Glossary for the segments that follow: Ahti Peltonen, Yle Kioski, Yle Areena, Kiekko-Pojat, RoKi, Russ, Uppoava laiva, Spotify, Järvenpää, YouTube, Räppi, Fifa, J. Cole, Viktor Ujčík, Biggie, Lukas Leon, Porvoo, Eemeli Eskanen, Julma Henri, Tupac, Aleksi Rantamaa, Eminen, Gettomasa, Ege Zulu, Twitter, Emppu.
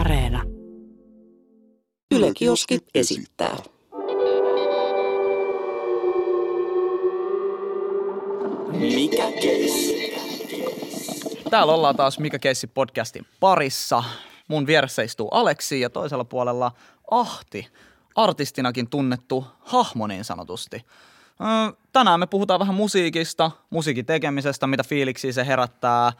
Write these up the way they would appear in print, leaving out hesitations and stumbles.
Areena. Yle Kioski esittää. Mikä keissi? Täällä ollaan taas Mikä keissi -podcastin parissa. Mun vieressä istuu Aleksi ja toisella puolella Ahti, artistinakin tunnettu hahmo niin sanotusti. Tänään me puhutaan vähän musiikista, musiikin tekemisestä, mitä fiiliksiä se herättää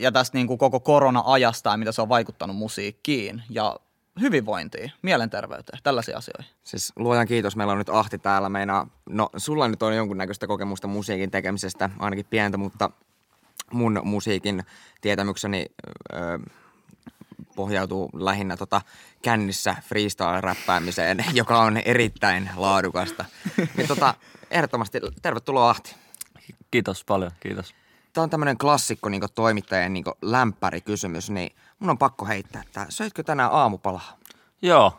ja tästä niin kuin koko korona-ajasta ja mitä se on vaikuttanut musiikkiin ja hyvinvointiin, mielenterveyteen, tällaisia asioita. Siis luojan kiitos, meillä on nyt Ahti täällä. Meinaa, no sulla nyt on jonkunnäköistä kokemusta musiikin tekemisestä, ainakin pientä, mutta mun musiikin tietämykseni pohjautuu lähinnä kännissä freestyle-räppäämiseen, joka on erittäin laadukasta. Niin ehdottomasti tervetuloa Ahti. Kiitos paljon, kiitos. Tämä on tämmöinen klassikko niin toimittajan niin lämpärikysymys, niin mun on pakko heittää, että söitkö tänään aamupalaa? Joo,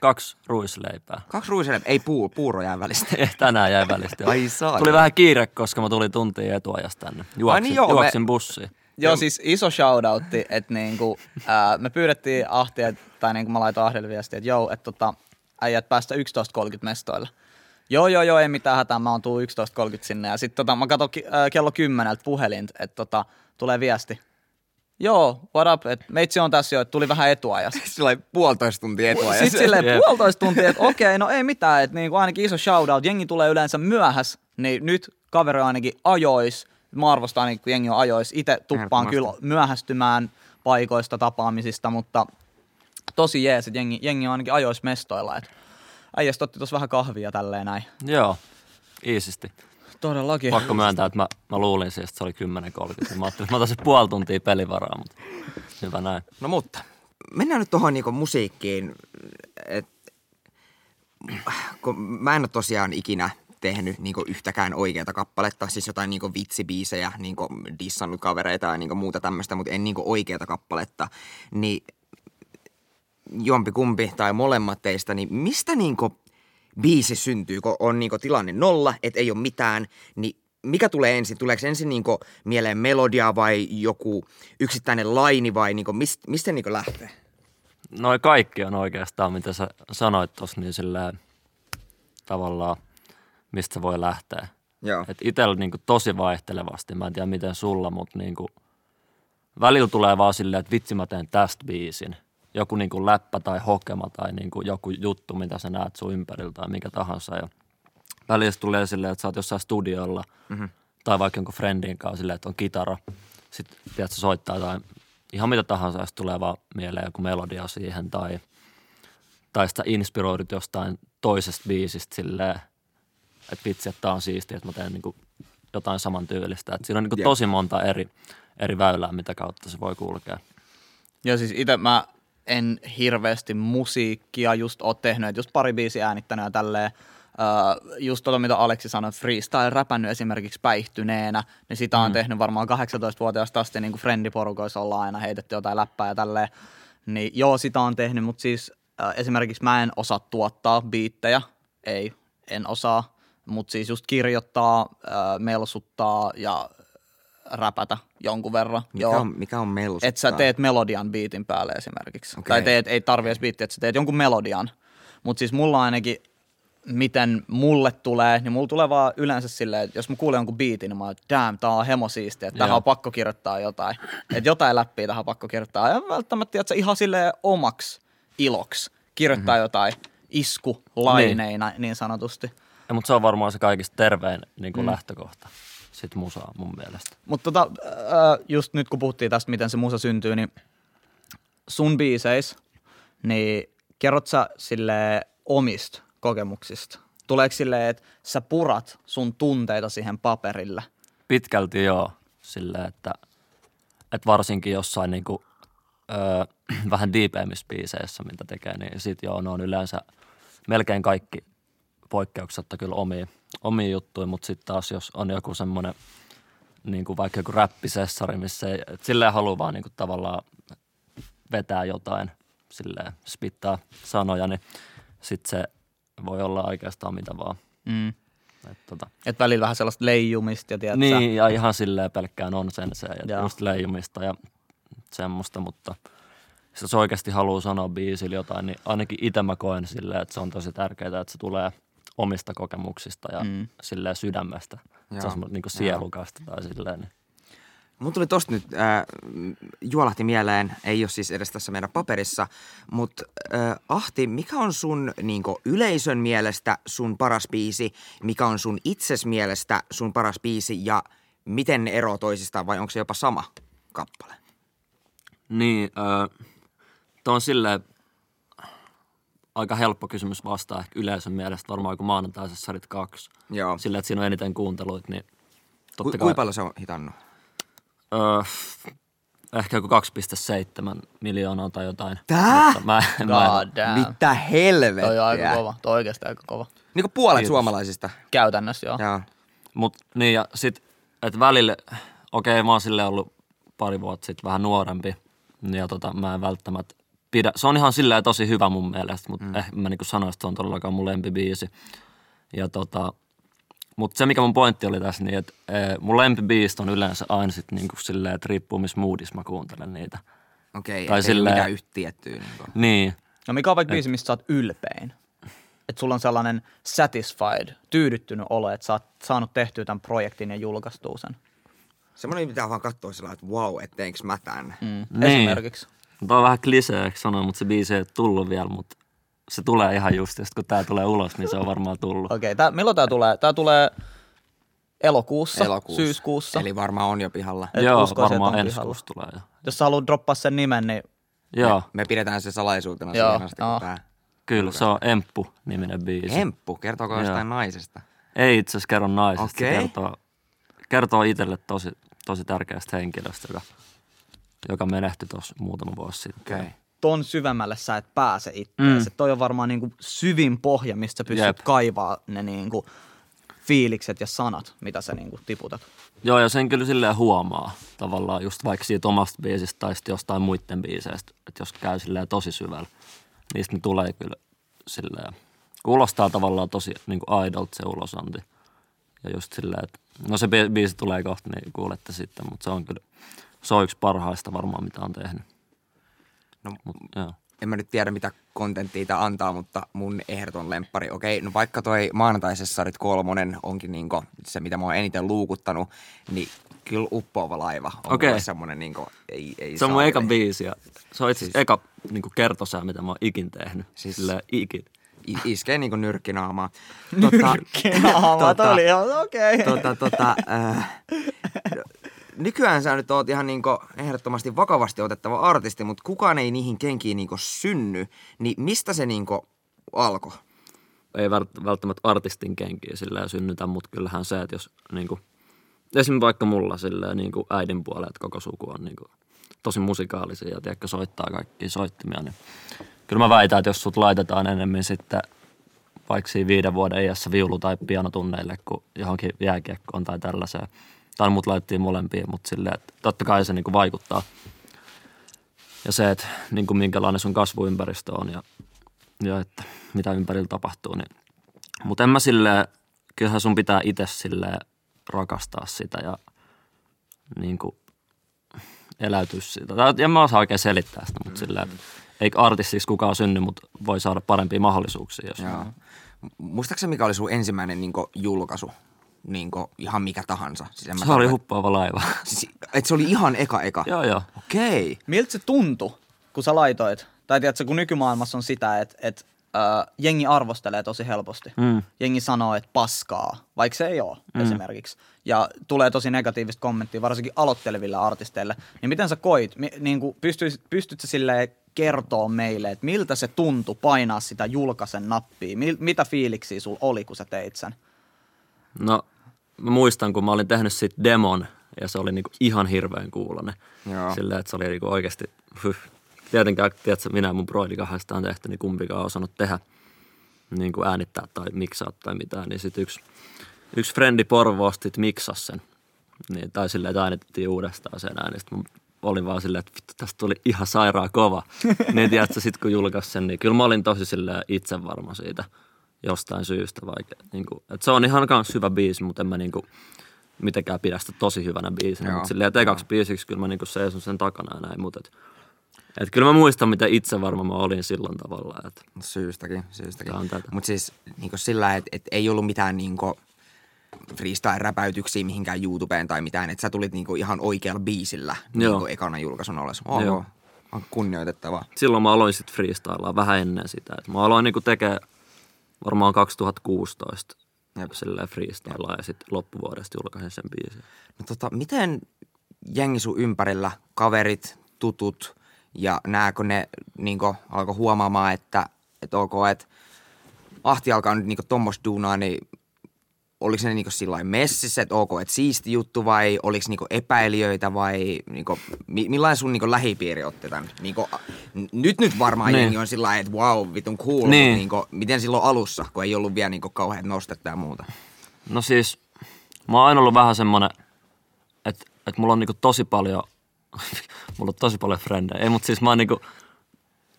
2 ruisleipää. 2 ruisleipää, ei puuro jäi välistä. Tänään jäi välistä. Ai saa. Tuli vähän kiire, koska mä tulin tuntia etuajasta tänne. Juoksin bussiin. Joo, siis iso shoutoutti, että niinku, me pyydettiin Ahtia, tai niinku mä laitoin Ahdelle viestiä, että joo, että äijät päästä 11.30 mestoille. Joo, ei mitään hätää, mä oon tuu 11.30 sinne. Ja sit mä katon kello 10 puhelin, että tulee viesti. Joo, what up, että meitsi on tässä jo, että tuli vähän etuajassa. Silloin 1,5 tuntia etuajassa. Sitten silleen 1,5 tuntia, että okei, no ei mitään, että niinku ainakin iso shoutout. Jengi tulee yleensä myöhäs, niin nyt kaveri on ainakin ajois. Mä arvostan, niin kun jengi on ajois. Itse tuppaan kyllä myöhästymään paikoista, tapaamisista, mutta tosi jees, että jengi on ainakin ajois mestoilla. Äijäs otti tuossa vähän kahvia tälleen näin. Joo, iisisti. Todellakin. Pakko myöntää, että mä luulin siihen, että se oli 10.30. Mä ajattelin, että mä otan se 0,5 tuntia pelivaraa, mutta hyvä näin. No mutta, mennään nyt tuohon niinku musiikkiin. Kun mä en ole tosiaan ikinä tehnyt niinku yhtäkään oikeata kappaletta, siis jotain niinku vitsibiisejä, niinku dissannut kavereita ja niinku muuta tämmöistä, mutta en niinku oikeata kappaletta, niin jompikumpi tai molemmat teistä, niin mistä niinku biisi syntyy, kun on niinku tilanne nolla, et ei ole mitään, niin mikä tulee ensin? Tuleeko ensin niinku mieleen melodia vai joku yksittäinen laini vai niinku mistä niinku lähtee? Noi kaikki on oikeastaan, mitä sä sanoit tossa, niin silleen tavallaan mistä voi lähteä. Joo. Et itellä niinku tosi vaihtelevasti, mä en tiedä miten sulla, mutta niinku välillä tulee vaan silleen, että vitsi mä teen tästä biisin. Joku niinku läppä tai hokema tai niinku joku juttu, mitä sä näet sun ympärillä tai mikä tahansa. Ja välillä tulee silleen, että sä oot jossain studiolla tai vaikka jonkun friendin kanssa silleen, että on kitara. Sitten tiedät, sä soittaa tai ihan mitä tahansa, jos tulee vaan mieleen joku melodia siihen tai sitä inspiroidut jostain toisesta biisistä silleen, että vitsi, että tää on siistiä, että mä teen niinku jotain samantyylistä. Että siinä on niinku tosi monta eri väylää, mitä kautta se voi kulkea. Ja siis itse mä en hirveästi musiikkia just ole tehnyt, että just pari biisiä äänittänyt ja tälleen. Just mitä Aleksi sanoi, freestyle-räpännyt esimerkiksi päihtyneenä, niin sitä on tehnyt varmaan 18-vuotiaasta asti, niin kuin frendiporukoissa ollaan aina heitetty jotain läppää ja tälleen. Niin joo, sitä on tehnyt, mutta siis esimerkiksi mä en osaa tuottaa biittejä, en osaa, mutta siis just kirjoittaa, melsuttaa ja räpätä jonkun verran. Mikä on melosuttaa? Että sä teet melodian biitin päälle esimerkiksi. Okay. Tai ei tarvii edes biittiä, että sä teet jonkun melodian. Mutta siis mulla ainakin, miten mulle tulee, niin mulla tulee vaan yleensä silleen, että jos mä kuulen jonkun biitin, niin mä oon, damn, tää on hemosiistiä, että tähän on pakko kirjoittaa jotain. Että jotain läppiä tähän on pakko kirjoittaa. Ja välttämättä, että sä ihan silleen omaks iloksi kirjoittaa jotain iskulaineina niin sanotusti. Ja, mutta se on varmaan se kaikista tervein niin kuin lähtökohta. Sitten musaa mun mielestä. Mutta just nyt kun puhuttiin tästä, miten se musa syntyy, niin sun biiseis, niin kerrot sä silleen omista kokemuksista? Tuleeko silleen, että sä purat sun tunteita siihen paperille? Pitkälti joo, silleen, että varsinkin jossain niinku, vähän diipeimmissä biiseissä, mitä tekee, niin sit joo, ne on yleensä melkein kaikki poikkeuksetta kyllä omia juttuja, mutta sitten taas jos on joku semmoinen niinku vaikka joku räppisessari, missä ei, silleen haluaa vaan niinku tavallaan vetää jotain, silleen spittaa sanoja, niin sitten se voi olla oikeastaan mitä vaan. Mm. Et välillä vähän sellaista leijumista. Ja niin, ja ihan silleen pelkkään nonsenseä ja just leijumista ja semmoista, mutta jos oikeasti haluaa sanoa biisillä jotain, niin ainakin itse mä koen silleen, että se on tosi tärkeää, että se tulee omista kokemuksista ja silleen sydämestä. Joo. Se on niin kuin sielukasta tai silleen. Niin. Mun tuli tosta nyt, juolahti mieleen, ei ole siis edes tässä meidän paperissa, mutta Ahti, mikä on sun niinku, yleisön mielestä sun paras biisi, mikä on sun itses mielestä sun paras biisi ja miten ne eroavat toisistaan vai onko se jopa sama kappale? Niin, tuo on silleen aika helppo kysymys vastaa ehkä yleisön mielestä varmaan kuin Maanantaisessa arit kaksi. Joo. Silleen, että siinä on eniten kuunteluita, niin totta kai... Kuinka paljon se on hitannut? Ehkä joku 2,7 miljoonaa tai jotain. Tää? Mä en. Mitä helvettiä? Toi on aika kova. Toi on oikeastaan aika kova. Niinku puolet kiitos suomalaisista. Käytännössä, joo. Mut niin ja sit, et välillä, okei mä oon silleen ollut pari vuotta sit vähän nuorempi. Ja mä en välttämättä pidä. Se on ihan silleen tosi hyvä mun mielestä, mut mä niinku sanoin, että se on todellakaan mun lempibiisi. Ja mutta se, mikä mun pointti oli tässä, niin että mun lempibiist on yleensä aina sitten niinku silleen, että riippuu missä moodissa mä kuuntelen niitä. Okei, tai silleen... ei ole mitään yhtä tiettyä. Niin. No mikä on vaikka biisi, mistä sä oot ylpein? Että sulla on sellainen satisfied, tyydyttynyt olo, että sä oot saanut tehtyä tämän projektin ja julkaistua sen. Semmoinen pitää vaan katsoa sillä että wow, etteinkö mä tän. Esimerkiksi. Niin. Tämä on vähän kliseeksi sanoa, mutta se biisi ei ole tullut vielä, mutta... Se tulee ihan just, ja kun tää tulee ulos, niin se on varmaan tullut. Okei, milloin tää tulee? Tää tulee elokuussa, syyskuussa. Eli varmaan on jo pihalla. Et joo, varmaan ensi kuussa tulee jo. Jos sä haluat droppaa sen nimen, niin... Joo. Me pidetään se salaisuutena siihen asti, kun tää... Kyllä, se on Emppu-niminen biisi. Emppu? Kertooko jostain naisesta? Ei itse asiassa kerro naisesta. Okay. Se kertoo itselle tosi tärkeästä henkilöstä, joka menehtyi tuossa muutama vuosi sitten. Okay. Ton syvemmälle sä et pääse itseäsi. Toi on varmaan niinku syvin pohja, mistä sä pystyt kaivaa ne niinku fiilikset ja sanat, mitä sä niinku tiputat. Joo, ja sen kyllä silleen huomaa tavallaan just vaikka siitä omasta biisistä tai jostain muiden biiseistä, että jos käy silleen tosi syvällä, niin sitten tulee kyllä silleen, kuulostaa tavallaan tosi niinku aidolta se ulosanti. Ja just silleen, että no se biisi tulee kohta, niin kuulette sitten, mutta se on kyllä, se on yksi parhaista varmaan, mitä on tehnyt. No, en mä nyt tiedä, mitä kontenttia tää antaa, mutta mun ehdoton lemppari. Okei, no vaikka toi Maanantaisessa arit 3 onkin niinku se, mitä mä oon eniten luukuttanut, niin kyllä Uppoava laiva on mulle semmonen niinku ei se on mun eka biisi ja se on itse asiassa eka niinku kertosää, mitä mä oon ikin tehnyt. Siis ikin. Iskee niinku Nyrkki naamaa. Nyrkki naamaa, toi oli ihan okei. Nykyään sä nyt oot ihan niinku ehdottomasti vakavasti otettava artisti, mutta kukaan ei niihin kenkiin niinku synny. Niin mistä se niinku alkoi? Ei välttämättä artistin kenkiä silleen synnytä, mutta kyllähän se, että jos niinku, esimerkiksi vaikka mulla silleen niinku äidin puolella, että koko suku on niinku tosi musikaalisia ja tiedätkö soittaa kaikkia soittimia, niin kyllä mä väitän, että jos sut laitetaan enemmän sitten vaikka siinä 5 vuoden iässä viulu- tai pianotunneille kuin johonkin jääkiekkoon tai tällaiseen, tai mut laitettiin molempia, mutta silleen, että totta kai se niinku vaikuttaa. Ja se, että niinku minkälainen sun kasvuympäristö on ja että mitä ympärillä tapahtuu. Niin. Mutta en mä silleen, kyllähän sun pitää itse silleen rakastaa sitä ja niinku eläytyä sitä. En mä osaa oikein selittää sitä, mutta silleen, että ei artistiksi kukaan synny, mutta voi saada parempia mahdollisuuksia. Jos muistaakseni mikä oli sun ensimmäinen niinku julkaisu? Niinku ihan mikä tahansa. Siis se oli Uppoava laiva. Siis, et se oli ihan eka? Joo. Okei. Miltä se tuntui, kun sä laitoit? Tai tiedätkö, kun nykymaailmassa on sitä, että jengi arvostelee tosi helposti. Jengi sanoo, että paskaa, vaikka se ei ole esimerkiksi. Ja tulee tosi negatiivista kommenttia, varsinkin aloitteleville artisteille. Niin miten sä koit? Niinku, pystyt sä silleen kertoa meille, että miltä se tuntui painaa sitä julkaisen nappia? Mitä fiiliksiä sulla oli, kun sä teit sen? No... Mä muistan, kun mä olin tehnyt sit demon, ja se oli niinku ihan hirveän kuulonen. Silleen, että se oli niinku oikeasti... Tietenkään, tiedätkö, minä ja mun broidi kahdestaan tehty, niin kumpikaan on osannut tehdä, niinku äänittää tai miksaa tai mitään. Niin sit yksi frendi Porvoosta miksasi sen. Niin, tai silleen, että äänitettiin uudestaan sen äänistä. Mä olin vaan silleen, että vittu, tästä tuli ihan sairaan kova. Niin tiedätkö, sit kun julkaisi sen, niin kyllä mä olin tosi silleen itsevarma siitä. Jostain syystä vaikea. Niinku, se on ihan kans hyvä biisi, mutta en mä niinku mitenkään pidä sitä tosi hyvänä biisinä. Mutta silleen, että ekaksi biisiksi kyllä mä niinku seisun sen takana ja näin. Mutta Et kyllä mä muistan, mitä itse varmaan mä olin silloin tavallaan. Et syystäkin. Mutta siis niinku sillä, että et ei ollut mitään niinku freestyle-räpäytyksiä mihinkään YouTubeen tai mitään. Että sä tulit niinku ihan oikealla biisillä niinku ekana julkaisuna oles. Joo. On kunnioitettavaa. Silloin mä aloin sitten freestylaa vähän ennen sitä. Et mä aloin niinku tekemään varmaan 2016 silleen freestylaa ja sitten loppuvuodesta julkaisin sen biisin. No miten jengi sun ympärillä, kaverit, tutut ja nääkö ne niinku alkoi huomaamaan, että ok, että Ahti alkaa nyt niinku tommoista duunaa, niin oliko ne niinku sillain messissä, että ok, että siisti juttu vai oliko niinku epäilijöitä vai niinku, millainen sun niinku lähipiiri otti tämän? Niinku, nyt varmaan niin. Jengi on sillain, että wow, vitun cool, niin. Mutta niinku, miten silloin alussa, kun ei ollut vielä niinku kauhean nostetta ja muuta? No siis, mä oon aina ollut vähän semmonen, että mulla on niinku tosi paljon, mulla on tosi paljon frendejä, ei mut siis mä oon niinku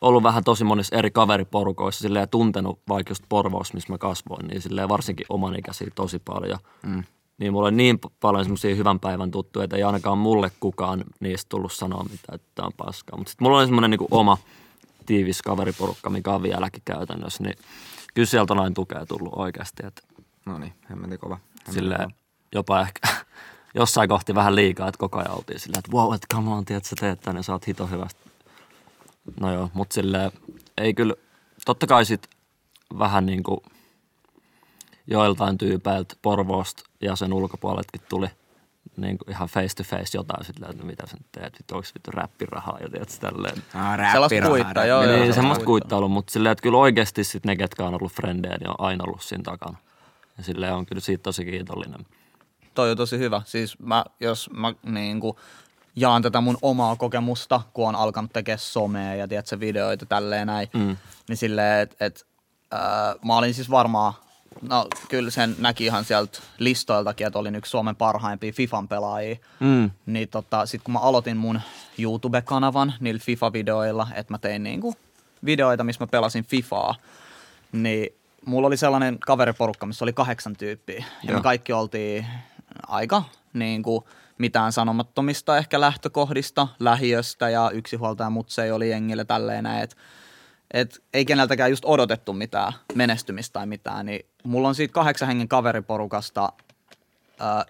ollut vähän tosi monissa eri kaveriporukoissa silleen, ja tuntenut vaikka just Porvossa, missä mä kasvoin, niin silleen varsinkin oman ikäisiä tosi paljon. Mm. Niin mulla oli niin paljon semmosia hyvän päivän tuttuja, että ei ainakaan mulle kukaan niistä tullut sanoa mitään, että tää on paskaa. Mutta sit mulla oli semmonen niinku oma tiivis kaveriporukka, mikä on vieläkin käytännössä, niin kyllä sieltä on aina tukea tullut oikeasti. Että no niin, hemmetin kova. Silleen jopa ehkä jossain kohti vähän liikaa, että koko ajan oltiin silleen, että wow, että come on, tiedät sä teet tän ja sä oot hito hyvästä. No joo, mutta silleen ei kyllä, totta kai sit vähän niinku joiltain tyypeiltä Porvoosta ja sen ulkopuoletkin tuli niinku ihan face to face jotain silleen, että mitä sä nyt teet, onko vittu räppirahaa ja tiedätkö tälleen. Räppirahaa. Joo, semmoista kuittailu, mutta silleen, että kyllä oikeasti sit ne, ketkä on ollut frendejä, niin on aina ollut siinä takana. Ja silleen on kyllä siitä tosi kiitollinen. Toi on tosi hyvä, siis jos mä niinku jaan tätä mun omaa kokemusta, kun on alkanut tekemään somea ja tiedätkö, videoita tälleen näin. Mm. Niin silleen, että mä olin siis varmaan, no kyllä sen näki ihan sieltä listoiltakin, että olin yksi Suomen parhaimpia Fifan pelaajia. Mm. Niin sit kun mä aloitin mun YouTube-kanavan niillä Fifa-videoilla, että mä tein niinku videoita, missä mä pelasin Fifaa, niin mulla oli sellainen kaveriporukka, missä oli 8 tyyppiä. Ja me kaikki oltiin aika niinku mitään sanomattomista ehkä lähtökohdista, lähiöstä ja yksihuoltaja mutsei oli jengillä tälleen näin, että ei keneltäkään just odotettu mitään menestymistä tai mitään, niin mulla on siitä 8 hengen kaveriporukasta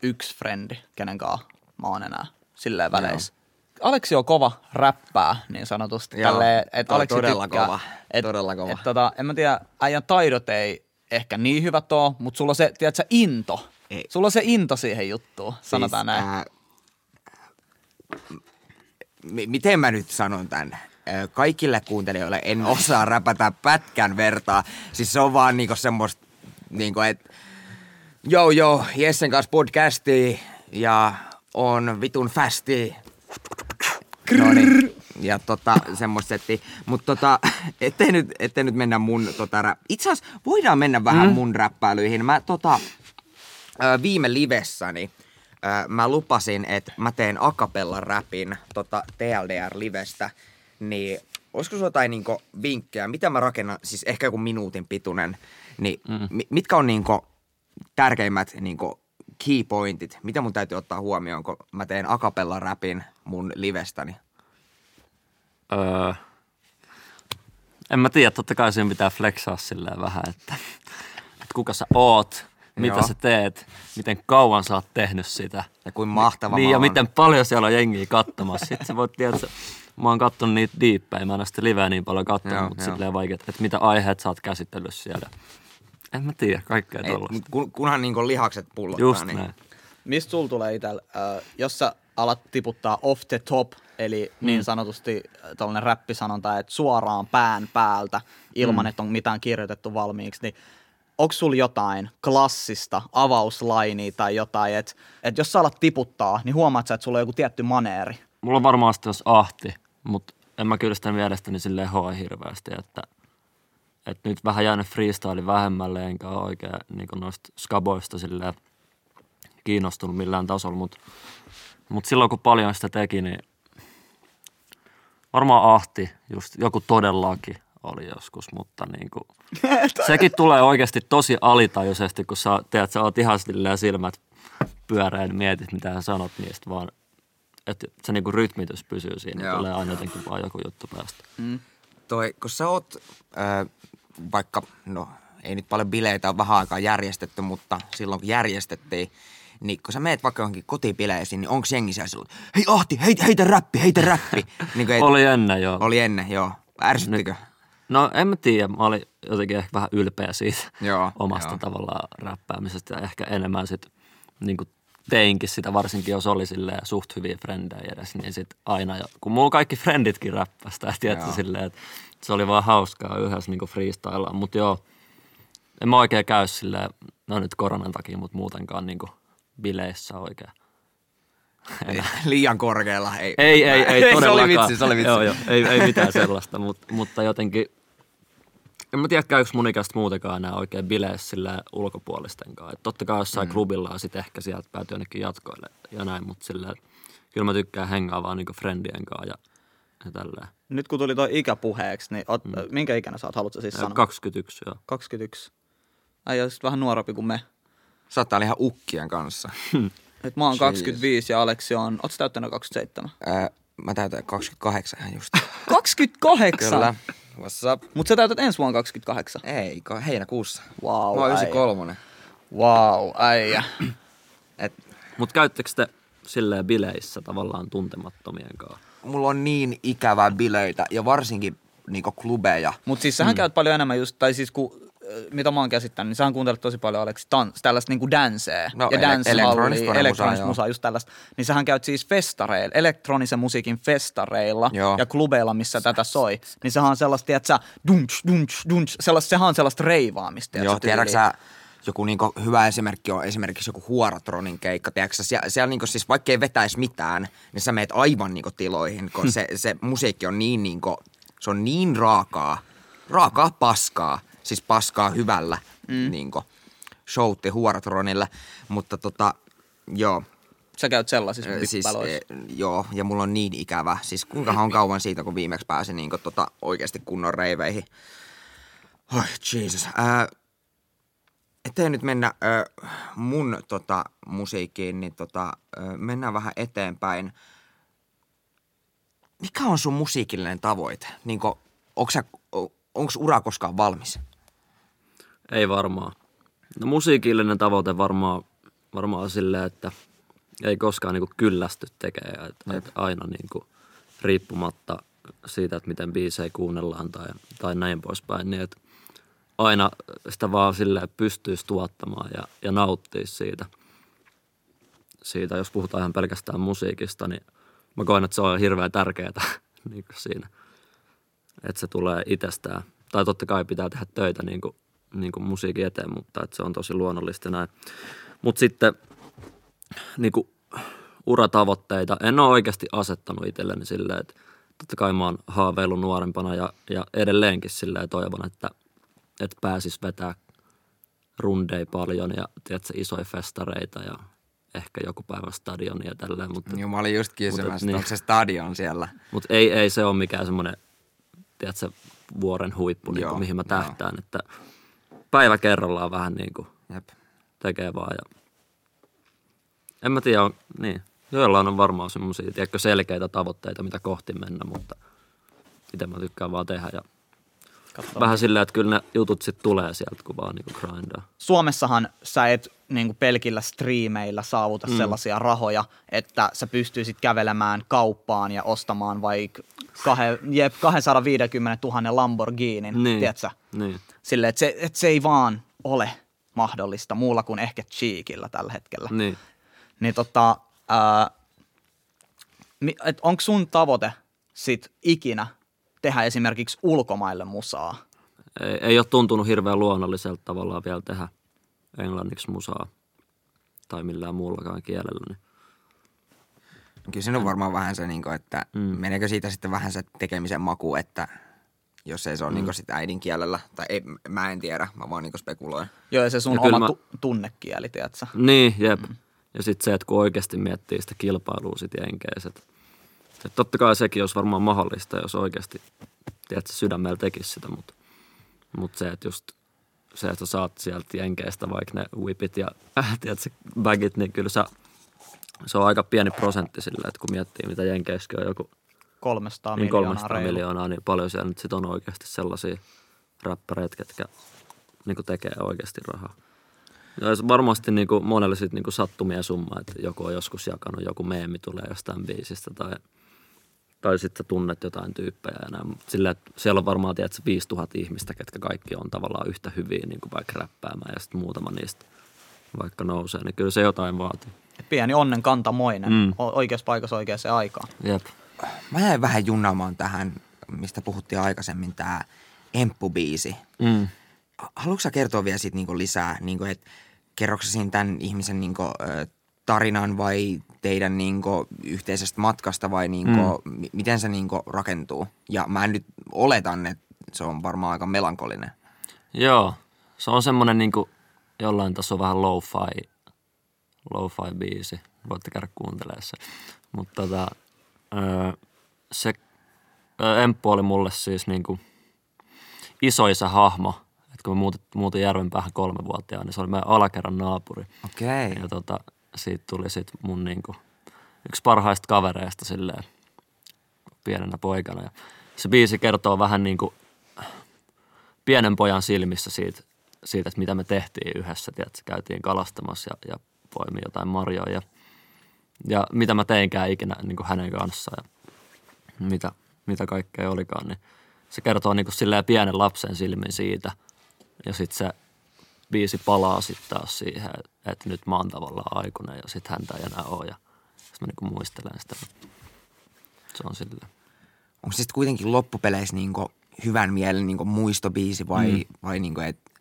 yksi frendi, kenenkaan mä oon enää silleen väleissä. Joo. Aleksi on kova räppää niin sanotusti. Joo, tälleen, että Aleksi tykkää. Kova. Todella kova. En mä tiedä, äijän taidot ei ehkä niin hyvät oo, mutta sulla on se, tiedätkö, into. Ei. Sulla on se into siihen juttuun, sanotaan siis, näin. Miten mä nyt sanon tän? Kaikille kuuntelijoille en osaa räpätä pätkän vertaa. Siis se on vaan niinku semmoista, niinku että joo, Jessen kanssa podcasti ja on vitun fästi. Noniin. Ja semmoista settiä. Mutta ettei nyt mennä mun itse asiassa voidaan mennä vähän mun räppäilyihin. Mä viime livessäni mä lupasin, että mä teen acapella rapin TLDR-livestä, niin olisiko sulla jotain niinku vinkkejä, mitä mä rakennan, siis ehkä joku minuutin pituinen, niin mitkä on niinku tärkeimmät niinku key pointit, mitä mun täytyy ottaa huomioon, kun mä teen acapella rapin mun livestäni? En mä tiedä, totta kai siinä pitää flexaa silleen vähän, että kuka sä oot. Mitä sä teet, miten kauan sä oot tehnyt sitä. Ja kuin mahtava niin, ja miten paljon siellä on jengiä kattomassa. Sitten sä voit tiedä, että mä oon kattonut niitä diippejä, mä en ole sitä liveä niin paljon kattonut, mutta silleen vaikea, että mitä aiheet sä oot käsitellyt siellä. En mä tiedä, kaikkea tollaista. Kunhan niinku lihakset pullottaa. Just niin. Näin. Mistä sul tulee itällä, jos sä alat tiputtaa off the top, eli niin sanotusti tollainen räppisanonta, että suoraan pään päältä, ilman että on mitään kirjoitettu valmiiksi, niin onko sulla jotain klassista, avauslainia tai jotain, että et jos sä alat tiputtaa, niin huomaat sä, että sulla on joku tietty maneeri? Mulla on varmaan sitten jos Ahti, mutta en mä kyllä sitä mielestäni silleen hoi hirveästi, että nyt vähän jäänyt freestyle vähemmälle, enkä ole oikein niin noista skaboista silleen kiinnostunut millään tasolla, mutta silloin kun paljon sitä teki, niin varmaan Ahti, just joku todellakin oli joskus, mutta niinku sekin tulee oikeasti tosi alitajuisesti, kun sä oot ihan silleen silmät pyöreän, mietit mitä sä sanot niistä, vaan että se niinku rytmitys pysyy siinä, että tulee aina jotenkin vaan joku juttu päästä. Mm. Toi, kun sä oot vaikka, no ei nyt paljon bileitä ole vähän aikaa järjestetty, mutta silloin kun järjestettiin, niin kun sä meet vaikka johonkin kotibileisiin, niin onko jengi siellä silloin, hei Ahti, heitä räppi. Niin kuin, Oli ennen, joo. Ärsyttikö? No en mä tiedä, mä olin jotenkin ehkä vähän ylpeä siitä omasta tavallaan räppäämisestä ja ehkä enemmän sitten niin kuin teinkin sitä, varsinkin jos oli silleen suht hyviä frendejä edes, niin sitten aina, kun mulla kaikki frenditkin räppäsi tästä, tiedätkö silleen, että se oli vaan hauskaa yhdessä niin kuin freestylaan, mutta joo, en mä oikein käy silleen, no nyt koronan takia, mutta muutenkaan niin kuin bileissä oikein. Liian korkealla. Ei todellakaan. Se oli vitsi. Joo, ei mitään sellaista, mutta jotenkin, en mä tiedä käykö mun ikästä muutenkaan enää oikein bileissä sillä ulkopuolistenkaan. Et totta kai jossain klubilla on sit ehkä sieltä päätyy jonnekin jatkoille ja näin, mutta sillä kyllä mä tykkään hengaa vaan niinku friendien kanssa ja tälleen. Nyt kun tuli toi ikäpuheeksi, niin minkä ikänä sä oot, haluatko siis sanoa? 21, joo. 21. Ai joo, sit vähän nuorempi kuin me. Sä oot täällä ihan ukkien kanssa. Nyt mä oon 25 ja Aleksi on, ootko sä täyttänyt 27? Mä täytän 28 ihan just. 28? Kyllä. What's up? Mut sä täytät ensi vuonna 28? Ei, heinäkuussa. Wow, mä oon 93. Wow, äijä. Mut käyttekö te silleen bileissä tavallaan tuntemattomien kanssa? Mulla on niin ikävää bileitä ja varsinkin niinku klubeja. Mut siis sähän käyt paljon enemmän just, tai siis kun... mitä mä oon käsittänyt, niin sähän kuuntelet tosi paljon, Aleksi, tällaista niinku danceä ja dancehallia, elektronista musaa, just tällaista. Niin sähän käyt siis festareilla, elektronisen musiikin festareilla ja klubeilla, missä tätä soi. Niin sehän on sellaista, tiedätkö, dunch, sehän on sellaista reivaamista. Joo, tiedätkö sä, joku niinku hyvä esimerkki on esimerkiksi joku Huoratronin keikka, tiedätkö sä, siellä niinku siis vaikka ei vetäisi mitään, niin sä meet aivan niinku tiloihin, kun se musiikki on niin niinku, se on niin raakaa paskaa. Siis paskaa hyvällä, niinko, showtti Huoratronilla, mutta joo. Sä käyt sellaisissa pippaloissa. Joo, ja mulla on niin ikävä. Siis kuinkahan on kauan siitä, kun viimeksi pääsin niinko oikeasti kunnon reiveihin. Oi, Jesus. Ettei nyt mennä mun musiikkiin, niin mennään vähän eteenpäin. Mikä on sun musiikillinen tavoite? Niinko, onko ura koskaan valmis? Ei varmaan. No musiikillinen tavoite varmaan silleen, että ei koskaan niinku kyllästy tekemään. Et aina niinku riippumatta siitä, että miten biisejä kuunnellaan tai näin poispäin, niin että aina sitä vaan silleen pystyisi tuottamaan ja nauttia siitä. Siitä, jos puhutaan ihan pelkästään musiikista, niin mä koen, että se on hirveän tärkeää niinku siinä. Että se tulee itsestään. Tai totta kai pitää tehdä töitä niin kuin musiikin eteen, mutta että se on tosi luonnollista näin. Mutta sitten niin kuin uratavoitteita en ole oikeasti asettanut itselleni silleen, että totta kai mä oon haaveillut nuorempana ja edelleenkin silleen toivon, että pääsis vetää rundeja paljon ja tiedätkö, isoja festareita ja ehkä joku päivä stadionia ja tälleen. Niin mä olin just kysymässä, onko se stadion siellä? Mutta ei se ole mikään semmoinen... tiedätkö, vuoren huippu, niin kuin, mihin mä tähtään, että päivä kerrallaan vähän niin kuin tekee vaan. Ja... en mä tiedä, niin. Joillain on varmaan semmoisia, tiedätkö, selkeitä tavoitteita, mitä kohti mennä, mutta itse mä tykkään vaan tehdä ja katsotaan. Vähän silleen, että kyllä ne jutut sitten tulee sieltä, kun vaan niin kuin grindaa. Suomessahan sä et niin kuin pelkillä striimeillä saavuta sellaisia rahoja, että sä pystyisit kävelemään kauppaan ja ostamaan vaikka 250 000 Lamborghinin, niin. Tiedätkö? Niin. Silleen, että se ei vaan ole mahdollista muulla kuin ehkä Cheekillä tällä hetkellä. Niin. Niin onko sun tavoite sit ikinä tehdä esimerkiksi ulkomaille musaa? Ei ole tuntunut hirveän luonnolliselta tavallaan vielä tehdä englanniksi musaa tai millään muullakaan kielellä. Niin. Kyllä siinä on varmaan vähän se, että meneekö siitä sitten vähän se tekemisen maku, että jos ei se ole sitä äidinkielellä, tai ei, mä en tiedä, mä vaan spekuloin. Joo, ja se sun oma tunnekieli, tiedätkö? Niin, jep. Ja sitten se, että kun oikeasti miettii sitä kilpailua sit jenkeiset. Että totta kai sekin olisi varmaan mahdollista, jos oikeasti, tiedätkö, sydämellä tekisi sitä, mutta se, että just se, että saat sieltä jenkeistä vaikka ne whipit ja, tiedätkö, bagit, niin kyllä sä se on aika pieni prosentti sillä, että kun miettii, mitä Jenkeissäkin on joku 300 miljoonaa, niin paljon siellä nyt sit on oikeasti sellaisia räppäreitä, ketkä niinku tekee oikeasti rahaa. Ja varmasti niinku monelle sit niinku sattumia summa, että joku on joskus jakanut, joku meemi tulee jostain biisistä tai sitten tunnet jotain tyyppejä ja näin. Sillä, että siellä on varmaan tiedätkö, 5000 ihmistä, ketkä kaikki on tavallaan yhtä hyviä niinku vaikka räppäämään ja sitten muutama niistä vaikka nousee, niin kyllä se jotain vaatii. Pieni onnen kantamoinen, oikeassa paikassa oikeaan aikaan. Jep. Mä jäin vähän junnaamaan tähän, mistä puhuttiin aikaisemmin, tämä Emppu-biisi. Mm. Haluatko sä kertoa vielä siitä niinku lisää, niinku, että kerroksä siinä tämän ihmisen niinku, tarinan vai teidän niinku, yhteisestä matkasta vai niinku, miten se niinku, rakentuu? Ja mä nyt oletan, että se on varmaan aika melankolinen. Joo, se on semmoinen niinku, jollain tasolla vähän lo-fi biisi. Voitte käydä kuuntelemaan se. Mutta se Emppu oli mulle siis niinku isoisa hahmo. Et kun me muutin Järvenpäähän 3-vuotiaana, niin se oli meidän alakerran naapuri. Okei. Okay. Ja siitä tuli sit mun niinku yksi parhaista kavereista silleen pienenä poikana. Ja se biisi kertoo vähän niinku pienen pojan silmissä siitä, että mitä me tehtiin yhdessä. Tiedätkö, käytiin kalastamassa ja poimi jotain marjoja ja mitä mä teinkään ikinä niin kuin hänen kanssaan ja mitä kaikkea olikaan. Niin se kertoo niin kuin silleen pienen lapsen silmin siitä ja sitten se biisi palaa sitten taas siihen, että nyt mä oon tavallaan aikuinen ja sitten häntä ei enää ole. Ja sit mä niin kuin muistelen sitä. Se on silleen. Onko se sitten kuitenkin loppupeleissä niin kuin hyvän mielen niin kuin muistobiisi vai niin kuin, että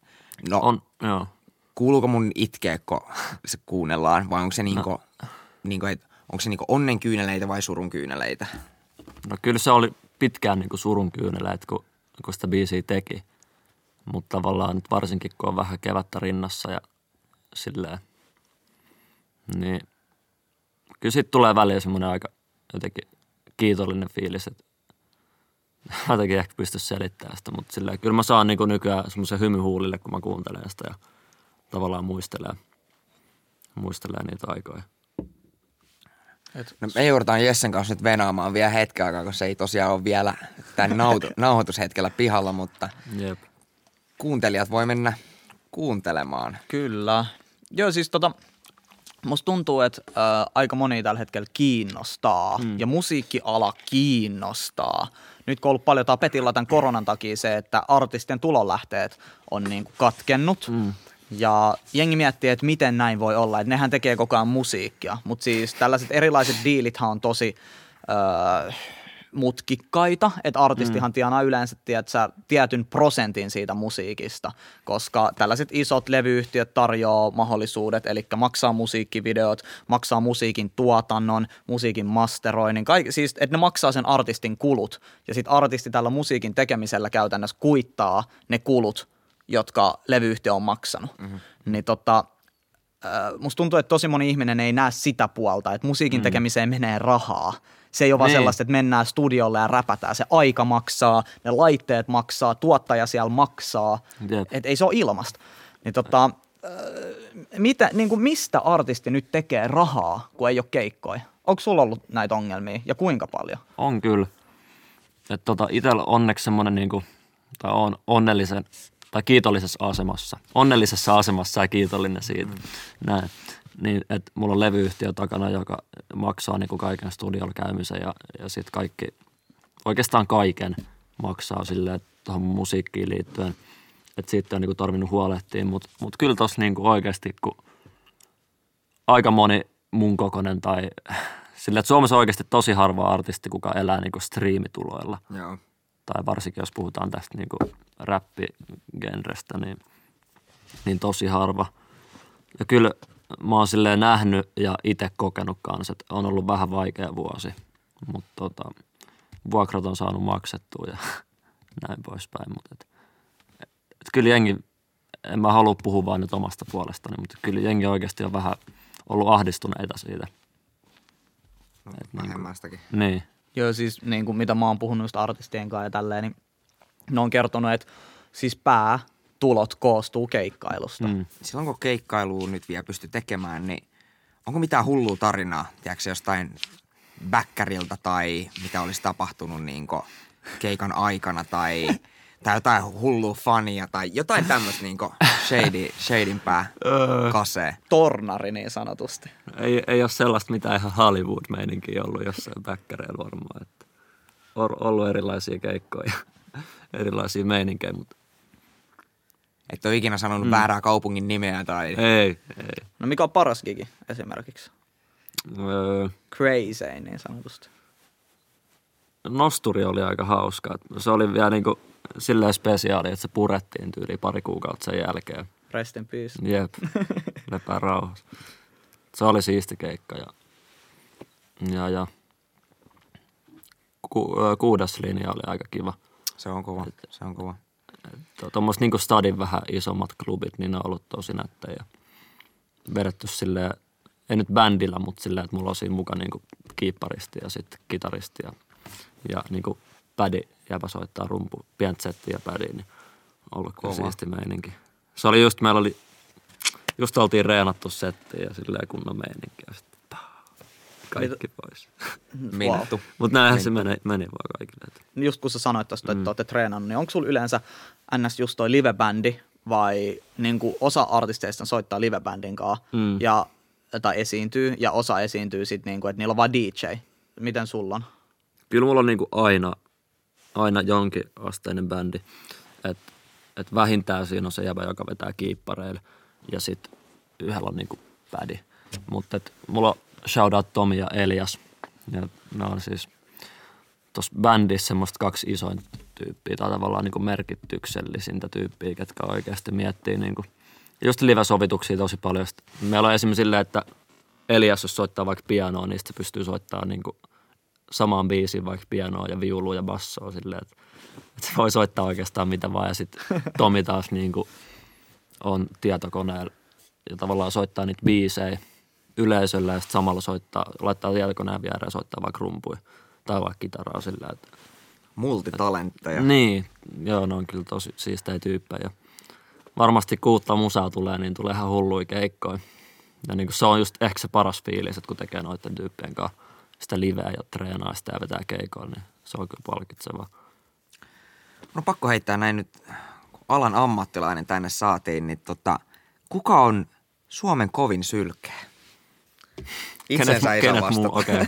no, on, joo. Kuuluuko mun itkeä, kun se kuunnellaan, vai onko se, onko se onnen kyyneleitä vai surun kyyneleitä? No kyllä se oli pitkään niinku surun kyyneleitä, kun sitä biisiä teki. Mutta tavallaan nyt varsinkin, kun on vähän kevättä rinnassa ja silleen, niin kyllä siitä tulee väliin semmoinen aika jotenkin kiitollinen fiilis, että jotenkin ehkä pysty selittämään sitä, mutta silleen, kyllä mä saan niinku nykyään semmoisen hymyhuulille, kun mä kuuntelen sitä ja tavallaan muistelee niitä aikoja. No, me joudutaan Jessen kanssa nyt venaamaan vielä hetken aikaa, kun se ei tosiaan ole vielä tämän nauhoitushetkellä pihalla, mutta jep. Kuuntelijat voi mennä kuuntelemaan. Kyllä. Joo, siis musta tuntuu, että aika moni tällä hetkellä kiinnostaa ja musiikkiala kiinnostaa. Nyt kun on ollut paljon tapetilla tämän koronan takia se, että artistien tulonlähteet on niin kuin katkennut. Ja jengi miettii, että miten näin voi olla, että nehän tekee koko ajan musiikkia, mutta siis tällaiset erilaiset diilithan on tosi mutkikkaita, että artistihan tienaa yleensä tietyn prosentin siitä musiikista, koska tällaiset isot levyyhtiöt tarjoaa mahdollisuudet, eli maksaa musiikkivideot, maksaa musiikin tuotannon, musiikin masteroinnin, siis että ne maksaa sen artistin kulut ja sitten artisti tällä musiikin tekemisellä käytännössä kuittaa ne kulut, jotka levyyhtiö on maksanut, niin musta tuntuu, että tosi moni ihminen ei näe sitä puolta, että musiikin tekemiseen menee rahaa. Se ei ole vaan sellaista, että mennään studiolle ja räpätään. Se aika maksaa, ne laitteet maksaa, tuottaja siellä maksaa, että ei se ole ilmasta. Niin mistä artisti nyt tekee rahaa, kun ei ole keikkoja? Onko sulla ollut näitä ongelmia ja kuinka paljon? On kyllä. Että itsellä onneksi semmoinen, on onnellisen... tai onnellisessa asemassa ja kiitollinen siitä, näin. Niin, että mulla on levyyhtiö takana, joka maksaa niin kuin kaiken studiolla käymisen ja sitten kaikki, oikeastaan kaiken maksaa silleen tuohon musiikkiin liittyen, että siitä on niin kuin tarvinnut huolehtia, mutta kyllä tuossa niin kuin oikeasti, kun aika moni mun kokoinen tai silleen, että Suomessa on oikeasti tosi harva artisti, kuka elää niin kuin striimituloilla. Joo. Tai varsinkin, jos puhutaan tästä niin kuin räppigenrestä, niin tosi harva. Ja kyllä mä oon silleen nähnyt ja itse kokenut kanssa, että on ollut vähän vaikea vuosi, mutta vuokrat on saanut maksettua ja näin poispäin. Mutta kyllä jengi, en mä halua puhua vaan nyt omasta puolestani, mutta kyllä jengi oikeasti on vähän ollut ahdistuneita siitä. No, vähemmästäkin. Niin. Joo, siis niin kuin mitä mä oon puhunut just artistien kanssa ja tälleen, niin ne on kertonut, että siis päätulot koostuu keikkailusta. Silloin kun keikkailua nyt vielä pystyy tekemään, niin Onko mitään hullua tarinaa, tiedätkö jostain bäkkäriltä tai mitä olisi tapahtunut niinko keikan aikana tai jotain hullua fania tai jotain tämmöistä niinko shadinpää kasee. Tornari niin sanotusti. Ei ole sellaista mitään ihan Hollywood-meininkiä ollut jossain bäkkäreillä varmaan. Että on ollut erilaisia keikkoja ja erilaisia meininkiä, mutta... Et ole ikinä sanonut väärää kaupungin nimeä tai... Ei. No mikä on paras gigi esimerkiksi? Crazy niin sanotusti. Nosturi oli aika hauska. Se oli vielä niinku silleen spesiaali, että se purettiin tyyliin pari kuukautta sen jälkeen. Rest in peace. Jep, lepää rauhassa. Se oli siisti keikka ja 6. linja oli aika kiva. Se on kova. Tuommoiset niin stadin vähän isommat klubit, niin ne on ollut tosi nättejä. Vedetty silleen, ei nyt bändillä, mutta silleen, että mulla on siinä mukaan niin kiipparisti ja sitten kitaristi ja niin pädi jääpä soittaa rumpu, pientä settiä pädiin, niin on ollut kyllä siisti meininki. Se oli just, meillä oli, just oltiin reenattu settiä ja silleen kunnon meininki ja sitten kaikki pois. Mintu. Mutta näinhän se meni vaan kaikille. Just kun sä sanoit tosta, että ootte treenannut, niin onko sulla yleensä ns. Just toi livebändi vai niin kuin osa artisteista soittaa livebändin kanssa tai esiintyy ja osa esiintyy sitten niin kuin, että niillä on vaan DJ. Miten sulla on? Kyllä mulla on niin kuin aina jonkin asteinen bändi. Et vähintään siinä on se jäbä, joka vetää kiippareille ja sitten yhdellä on niin kuin pädi. Mutta mulla on shoutout Tomi ja Elias. Ja ne on siis tuossa bändissä semmoista 2 isoin tyyppiä tai tavallaan niinku merkityksellisintä tyyppiä, ketkä oikeasti miettii niinku just live-sovituksia tosi paljon. Meillä on esimerkiksi silleen, että Elias jos soittaa vaikka pianoa, niin se pystyy soittamaan niinku samaan biisiin vaikka pianoa ja viulua ja bassoa silleen, että se voi soittaa oikeastaan mitä vaan. Ja sitten Tomi taas niinku on tietokoneella ja tavallaan soittaa niitä biisejä yleisöllä ja sitten samalla laittaa tietokoneen viereen ja soittaa vaikka rumpuja tai vaikka kitaraa sillä. Multitalentteja. Niin, joo, ne on kyllä tosi siistejä tyyppejä. Varmasti kun uutta musaa tulee, niin tulee ihan hulluja keikkoja. Ja niin se on just ehkä se paras fiilis, että kun tekee noiden tyyppien kanssa sitä liveä ja treenaa sitä ja vetää keikoa, niin se on kyllä palkitsevaa. No pakko heittää näin nyt, kun alan ammattilainen tänne saatiin, niin kuka on Suomen kovin sylkeä? Itsensä isä vastata. Okay.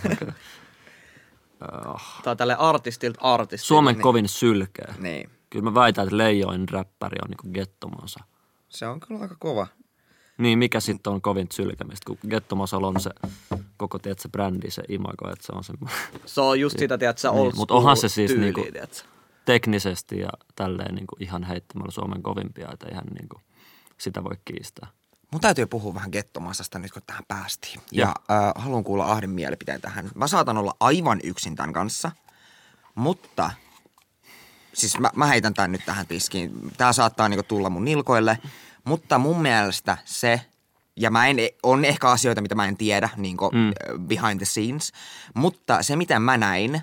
Tää on tälleen artistilta artistilta. Suomen kovin sylkeä. Niin. Kyllä mä väitän, että Leijoin räppäri on niinku Gettomasa. Se on kyllä aika kova. Niin, mikä sitten on kovin sylkemistä, kun Gettomasalla on se koko, tiedät sä, brändi, se imago, että se on semmoinen. Se on just sitä, tiedät sä, old school tyyliä, mutta onhan se siis niinku teknisesti ja tälleen niinku ihan heittämällä Suomen kovimpia, että eihän niinku sitä voi kiistää. Mun täytyy puhua vähän Gettomasasta nyt, kun tähän päästiin. Ja haluan kuulla Ahdin mielipiteen tähän. Mä saatan olla aivan yksin tämän kanssa, mutta siis mä heitän tämän nyt tähän tiskiin. Tää saattaa niinku tulla mun nilkoille, mutta mun mielestä se, ja on ehkä asioita, mitä mä en tiedä, niinku behind the scenes, mutta se, mitä mä näin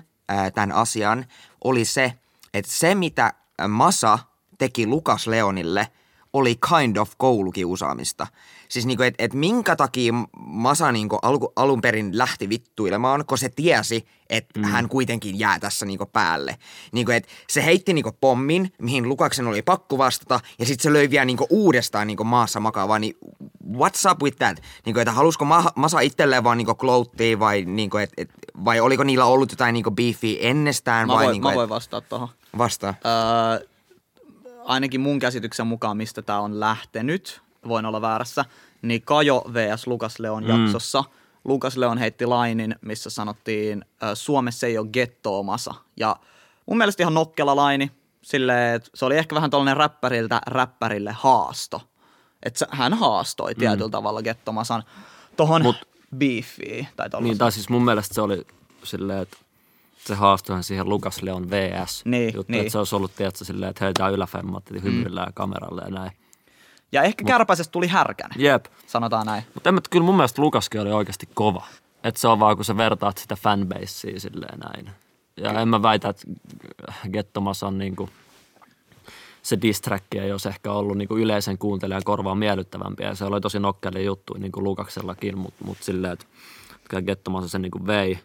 tämän asian, oli se, että se, mitä Masa teki Lukas Leonille, oli kind of koulukiusaamista. Siis niinku, että minkä takia Masa niinku alun perin lähti vittuilemaan, kun se tiesi, että hän kuitenkin jää tässä niinku päälle. Niinku, että se heitti niinku pommin, mihin Lukaksen oli pakko vastata, ja sitten se löi vielä niinku uudestaan niinku maassa makaavaa. Niin what's up with that? Niinku, että halusko Masa itselleen vaan niinku klouttia, vai, niinku, vai oliko niillä ollut jotain niinku beefiä ennestään? Mä voin vastaa tuohon. Vastaa. Ainakin mun käsityksen mukaan, mistä tää on lähtenyt, voin olla väärässä, niin Kajo vs. Lukas Leon jaksossa. Lukas Leon heitti lainin, missä sanottiin, Suomessa ei ole Gettomasa. Ja mun mielestä ihan nokkela laini, silleen, että se oli ehkä vähän tollainen räppäriltä räppärille haasto. Että hän haastoi tietyllä tavalla Gettomasan tohon beefiin. Niin, tai siis mun mielestä se oli silleen, että se haastoihan siihen Lukas Leon VS. Niin. Että se olisi ollut, tiedätkö, silleen, että heitään yläfemmat hymyillä ja kameralle ja näin. Ja ehkä Kärpäisestä tuli härkänen. Jep. Sanotaan näin. Mutta kyllä mun mielestä Lukaskin oli oikeasti kova. Että se on vaan, kun sä vertaat sitä fanbasea silleen näin. Ja en mä väitä, että Gettomasa on niinku se diss-track ei olisi ehkä ollut niin kuin yleisen kuuntelijan korvaan miellyttävämpiä. Ja se oli tosi nokkelia juttuja, niin kuin Lukaksellakin, mutta silleen, että Gettomasa sen niin kuin vei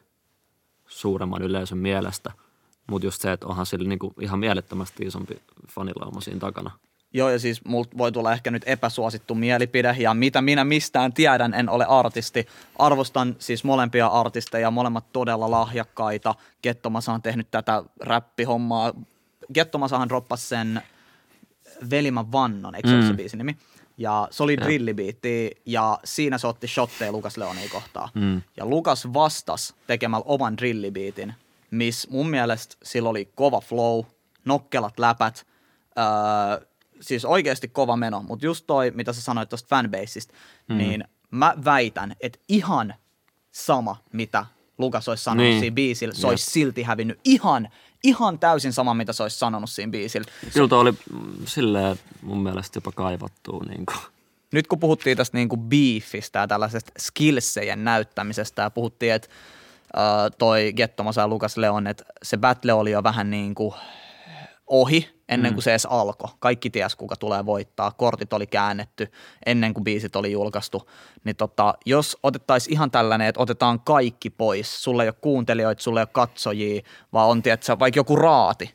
suuremman yleisön mielestä. Mutta just se, että onhan sillä niin kuin ihan mielettömästi isompi fanilauma siinä takana. Joo, ja siis multa voi tulla ehkä nyt epäsuosittu mielipide, ja mitä minä mistään tiedän, en ole artisti. Arvostan siis molempia artisteja, molemmat todella lahjakkaita. Gettomasa on tehnyt tätä räppihommaa. Gettomasahan droppasi sen Veliman Vannon, eikö se biisin nimi? Ja se oli drillibiitti, ja siinä se otti shotteja Lukas Leonia kohtaan. Ja Lukas vastasi tekemällä oman drillibiitin, missä mun mielestä sillä oli kova flow, nokkelat läpät, siis oikeasti kova meno, mutta just toi, mitä sä sanoit tuosta fanbaseista, niin mä väitän, että ihan sama, mitä Lukas olisi sanonut siinä biisillä, se olisi silti hävinnyt ihan täysin sama, mitä se olisi sanonut siinä biisillä. Kyllä toi oli silleen mun mielestä jopa kaivattua. Niin kuin. Nyt kun puhuttiin tästä niin kuin beefistä ja tällaisesta skillsejen näyttämisestä ja puhuttiin, että toi Gettomasa ja Lukas Leon, että se battle oli jo vähän niin kuin ohi ennen kuin se edes alkoi. Kaikki ties, kuka tulee voittaa. Kortit oli käännetty ennen kuin biisit oli julkaistu. Niin jos otettaisiin ihan tällainen, että otetaan kaikki pois, sulla ei ole kuuntelijoita, sulla ei ole katsojia, vaan on tietysti vaikka joku raati.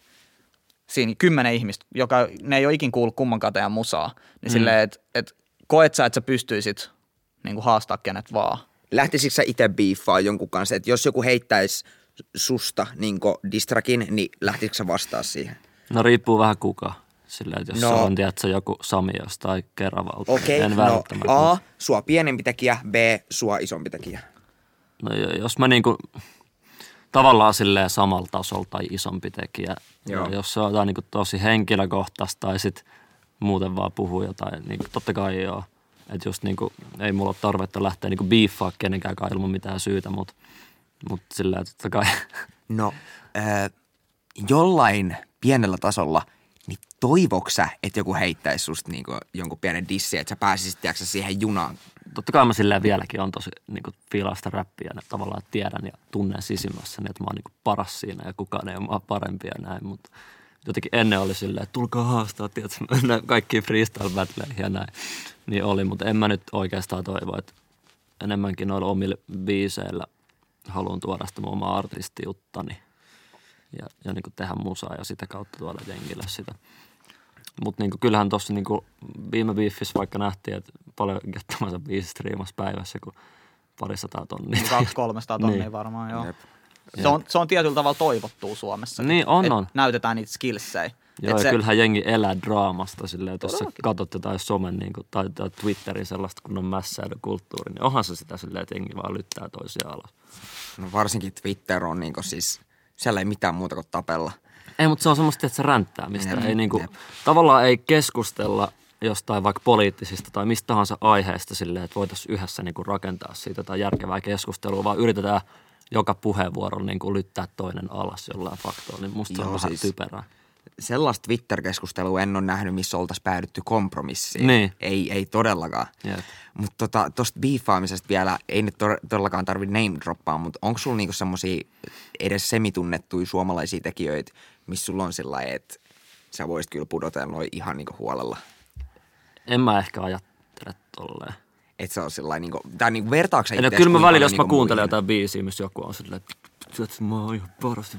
Siinä 10 ihmistä, joka, ne ei ole ikin kuullut kummankaan teidän musaa. Niin silleen, että koet sä, että sä pystyisit niin kuin haastaa kenet vaan. Lähtisikö sä itse biiffaa jonkun kanssa? Että jos joku heittäisi susta niin kuin distrakin, niin lähtisikö sä vastaa siihen? No riippuu vähän kuka. Sillä että jos se on tiedätkö joku Sami jostain Keravalta, en välttämättä. A, sua pienempi tekijä, B, sua isompi tekijä. No jos mä niinku tavallaan silleen samalla tasolla tai isompi tekijä. Joo. No, jos se on jotain niinku tosi henkilökohtaista tai sit muuten vaan puhuu jotain, niin totta kai joo. Että just niinku ei mulla ole tarvetta lähteä niinku biiffaa kenenkään ilman mitään syytä, mut silleen totta kai. No jollain pienellä tasolla, niin toivoksä, että joku heittäisi susta niin jonkun pienen dissiä, että sä pääsisit tiiäksä siihen junaan? Totta kai mä silleen vieläkin on tosi niin fiilasta räppiä ja tavallaan tiedän ja tunnen sisimmässäni, että mä oon niin paras siinä ja kukaan ei ole parempi ja näin, mutta jotenkin ennen oli silleen, että tulkaa haastaa, tiedätkö, kaikkiin freestyle-battleihin ja näin, niin oli, mutta en mä nyt oikeastaan toivo, että enemmänkin noilla omilla biiseillä haluan tuoda sitä mun omaa artistiuttani. Ja niin kuin tehdä musaa ja sitä kautta tuolla jengille sitä. Mutta niin kyllähän tuossa niin viime biiffissä vaikka nähtiin, että paljon Gettomasa biisi striimasi päivässä kuin 200-300 tonnia. 200-300 tonnia niin. Varmaan, joo. Se on tietyllä tavalla toivottua Suomessa. Niin, on. Näytetään niitä skillsejä. Joo, kyllähän jengi elää draamasta silleen. Tuossa katsot jotain somen niin kuin, tai Twitterin sellaista kunnon mässäilykulttuuri, niin onhan se sitä silleen, että jengi vaan lyttää toisiaan alas. No varsinkin Twitter on niin kuin siis... Siellä ei mitään muuta kuin tapella. Ei, mutta se on semmoista, että se ränttää, mistä ei niinku, tavallaan ei keskustella jostain vaikka poliittisista tai mistä tahansa aiheesta silleen, että voitaisiin yhdessä niinku rakentaa siitä tai järkevää keskustelua, vaan yritetään joka puheenvuorolla niinku lyttää toinen alas jollain faktoilla, niin musta se on vähän typerää. Sellaista Twitter-keskustelua en ole nähnyt, missä oltaisiin päädytty kompromissiin. Niin. Ei todellakaan. Mutta tuosta biifaamisesta vielä, ei nyt todellakaan tarvitse name-droppaa, mutta onko sulla niinku semmoisia edes semitunnettuja suomalaisia tekijöitä, missä sulla on sellainen, että sä voisit kyllä pudota noin ihan niinku huolella? En mä ehkä ajattele tolleen. Että se on sellainen, niinku, tai niinku vertaako sä itseäsi? Kyllä mä välillä, jos mä kuuntelen jotain biisiä, missä joku on sellainen, että mä oon ihan parasti,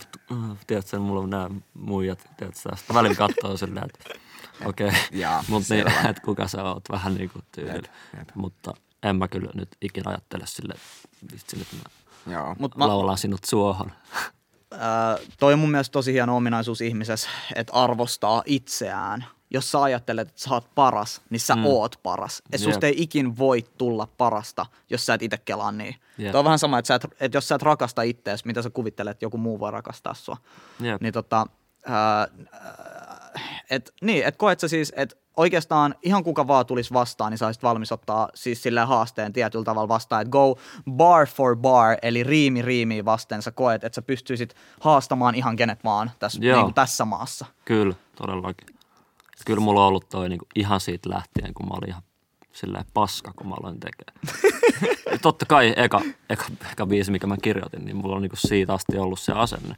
tiedätkö, mulla on nää muijat, tiedätkö, tästä välillä kattoo silleen, että okei, mutta niin, että kuka sä oot, vähän niin kuin tyylillä, mutta en mä kyllä nyt ikinä ajattele silleen, vitsi nyt mä laulaan sinut suohon. Toi on mun mielestä tosi hieno ominaisuus ihmisessä, että arvostaa itseään. Jos sä ajattelet, että sä oot paras, niin sä oot paras. Et susta ei ikin voi tulla parasta, jos sä et itse kelaa niin. Yep. Toi on vähän sama, että, jos sä et rakasta itseäsi, mitä sä kuvittelet, että joku muu voi rakastaa sua. Yep. Niin et koet sä siis, että oikeastaan ihan kuka vaan tulisi vastaan, niin sä olisit valmis ottaa siis silleen haasteen tietyllä tavalla vastaan, että go bar for bar, eli riimi vasten sä koet, että sä pystyisit haastamaan ihan kenet vaan tässä maassa. Kyllä, todellakin. Kyllä mulla on ollut toi niinku ihan siitä lähtien, kun mä olin ihan silleen paska, kun mä aloin tekemään. Totta kai eka biisi, mikä mä kirjoitin, niin mulla on niinku siitä asti ollut se asenne.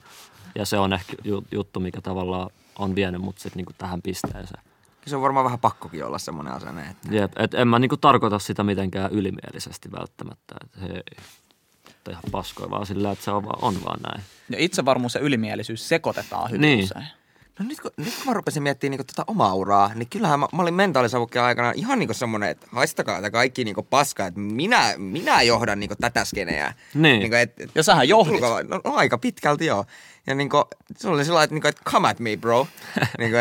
Ja se on ehkä juttu, mikä tavallaan on vienyt mut sit niinku tähän pisteeseen. Se on varmaan vähän pakkokin olla semmoinen asenne. Että... Jep, et en mä niinku tarkoita sitä mitenkään ylimielisesti välttämättä, että hei, että ihan paskoja, vaan sillä, että se on vaan näin. Ja itsevarmuus ja ylimielisyys sekoitetaan hyvin niin. Usein. No nyt kun mä rupesin miettimään niinku tota omaa uraa, niin kyllähän mä olin mentaalisavukkeen aikana ihan niinku semmoinen, että haistakaa tätä kaikki niinku paskaa, että minä johdan niinku tätä skeneä. Niin. Niinku, ja sähän johdit. Tulkaa, no aika pitkälti joo. Ja niinku, se oli sillä lailla, että come at me bro. Niinku,